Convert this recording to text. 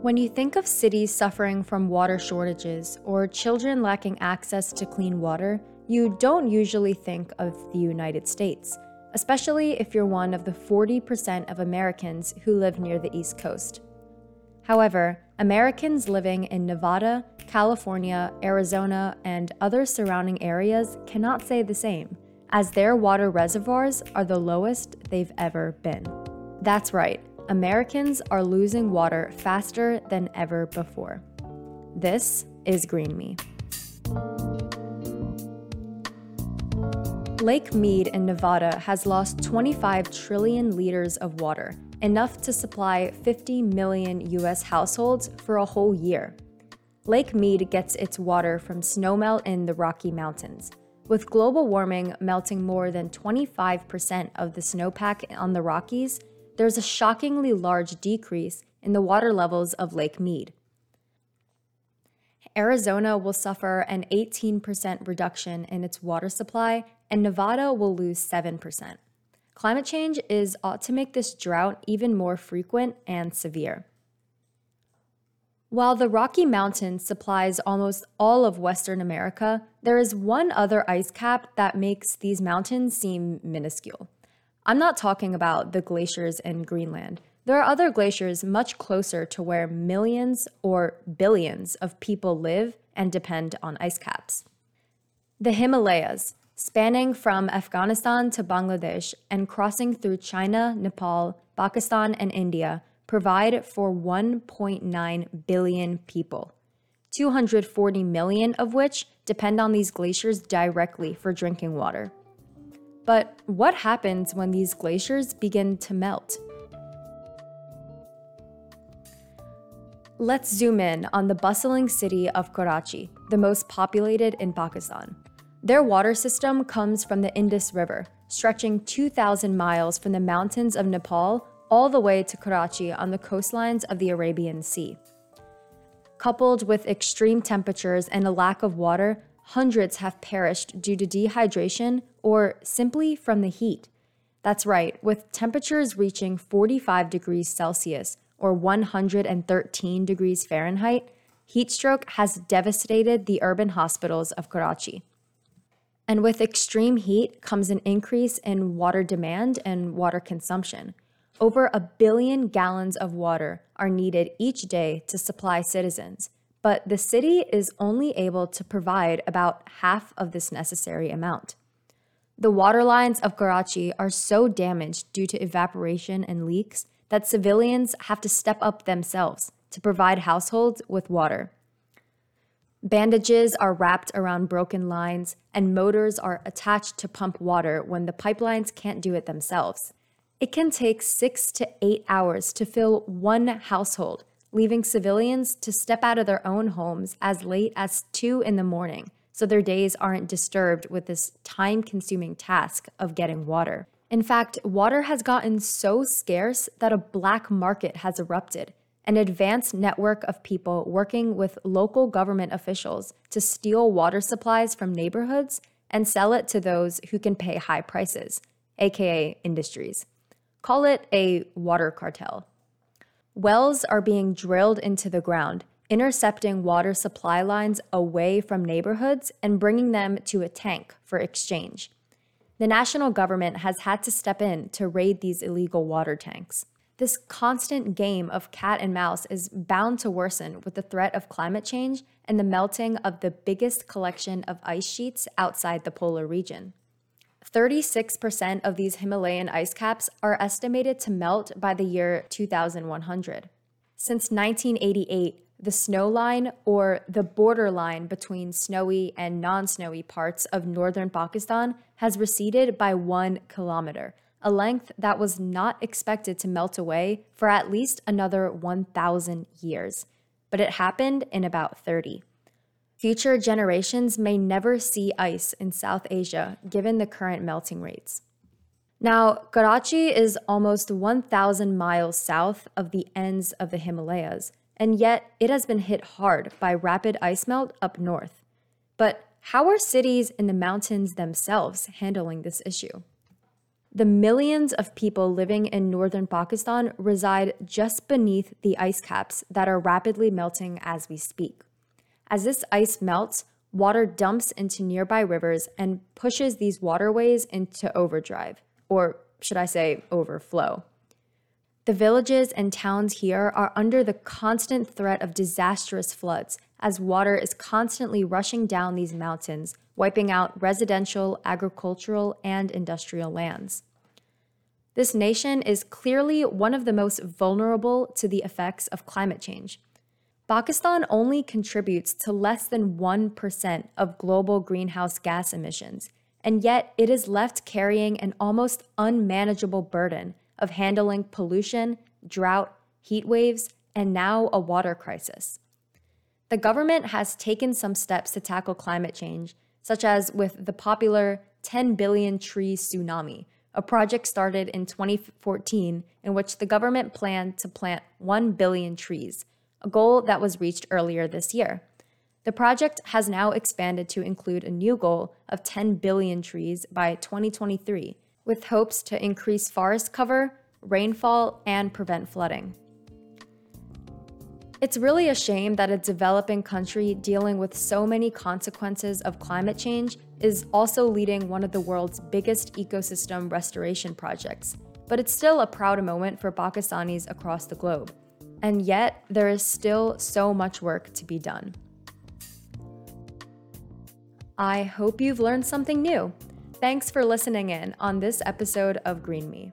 When you think of cities suffering from water shortages or children lacking access to clean water, you don't usually think of the United States, especially if you're one of the 40% of Americans who live near the East Coast. However, Americans living in Nevada, California, Arizona, and other surrounding areas cannot say the same, as their water reservoirs are the lowest they've ever been. That's right. Americans are losing water faster than ever before. This is Green Me. Lake Mead in Nevada has lost 25 trillion liters of water, enough to supply 50 million US households for a whole year. Lake Mead gets its water from snowmelt in the Rocky Mountains, with global warming melting more than 25% of the snowpack on the Rockies. There's a shockingly large decrease in the water levels of Lake Mead. Arizona will suffer an 18% reduction in its water supply, and Nevada will lose 7%. Climate change ought to make this drought even more frequent and severe. While the Rocky Mountains supplies almost all of Western America, there is one other ice cap that makes these mountains seem minuscule. I'm not talking about the glaciers in Greenland. There are other glaciers much closer to where millions or billions of people live and depend on ice caps. The Himalayas, spanning from Afghanistan to Bangladesh and crossing through China, Nepal, Pakistan, and India, provide for 1.9 billion people, 240 million of which depend on these glaciers directly for drinking water. But what happens when these glaciers begin to melt? Let's zoom in on the bustling city of Karachi, the most populated in Pakistan. Their water system comes from the Indus River, stretching 2,000 miles from the mountains of Nepal all the way to Karachi on the coastlines of the Arabian Sea. Coupled with extreme temperatures and a lack of water, hundreds have perished due to dehydration or simply from the heat. That's right, with temperatures reaching 45 degrees Celsius or 113 degrees Fahrenheit, heat stroke has devastated the urban hospitals of Karachi. And with extreme heat comes an increase in water demand and water consumption. Over 1 billion gallons of water are needed each day to supply citizens, but the city is only able to provide about half of this necessary amount. The water lines of Karachi are so damaged due to evaporation and leaks that civilians have to step up themselves to provide households with water. Bandages are wrapped around broken lines, and motors are attached to pump water when the pipelines can't do it themselves. It can take 6 to 8 hours to fill one household, leaving civilians to step out of their own homes as late as 2 in the morning, so their days aren't disturbed with this time-consuming task of getting water. In fact, water has gotten so scarce that a black market has erupted, an advanced network of people working with local government officials to steal water supplies from neighborhoods and sell it to those who can pay high prices, aka industries. Call it a water cartel. Wells are being drilled into the ground, intercepting water supply lines away from neighborhoods and bringing them to a tank for exchange. The national government has had to step in to raid these illegal water tanks. This constant game of cat and mouse is bound to worsen with the threat of climate change and the melting of the biggest collection of ice sheets outside the polar region. 36% of these Himalayan ice caps are estimated to melt by the year 2100. Since 1988, the snow line, or the borderline between snowy and non-snowy parts of northern Pakistan, has receded by 1 kilometer, a length that was not expected to melt away for at least another 1,000 years. But it happened in about 30. Future generations may never see ice in South Asia, given the current melting rates. Now, Karachi is almost 1,000 miles south of the ends of the Himalayas, and yet it has been hit hard by rapid ice melt up north. But how are cities in the mountains themselves handling this issue? The millions of people living in northern Pakistan reside just beneath the ice caps that are rapidly melting as we speak. As this ice melts, water dumps into nearby rivers and pushes these waterways into overdrive, or should I say overflow. The villages and towns here are under the constant threat of disastrous floods as water is constantly rushing down these mountains, wiping out residential, agricultural, and industrial lands. This nation is clearly one of the most vulnerable to the effects of climate change. Pakistan only contributes to less than 1% of global greenhouse gas emissions, and yet it is left carrying an almost unmanageable burden of handling pollution, drought, heat waves, and now a water crisis. The government has taken some steps to tackle climate change, such as with the popular 10 billion tree tsunami, a project started in 2014 in which the government planned to plant 1 billion trees, a goal that was reached earlier this year. The project has now expanded to include a new goal of 10 billion trees by 2023, with hopes to increase forest cover, rainfall, and prevent flooding. It's really a shame that a developing country dealing with so many consequences of climate change is also leading one of the world's biggest ecosystem restoration projects, but it's still a proud moment for Pakistanis across the globe. And yet, there is still so much work to be done. I hope you've learned something new. Thanks for listening in on this episode of Green Me.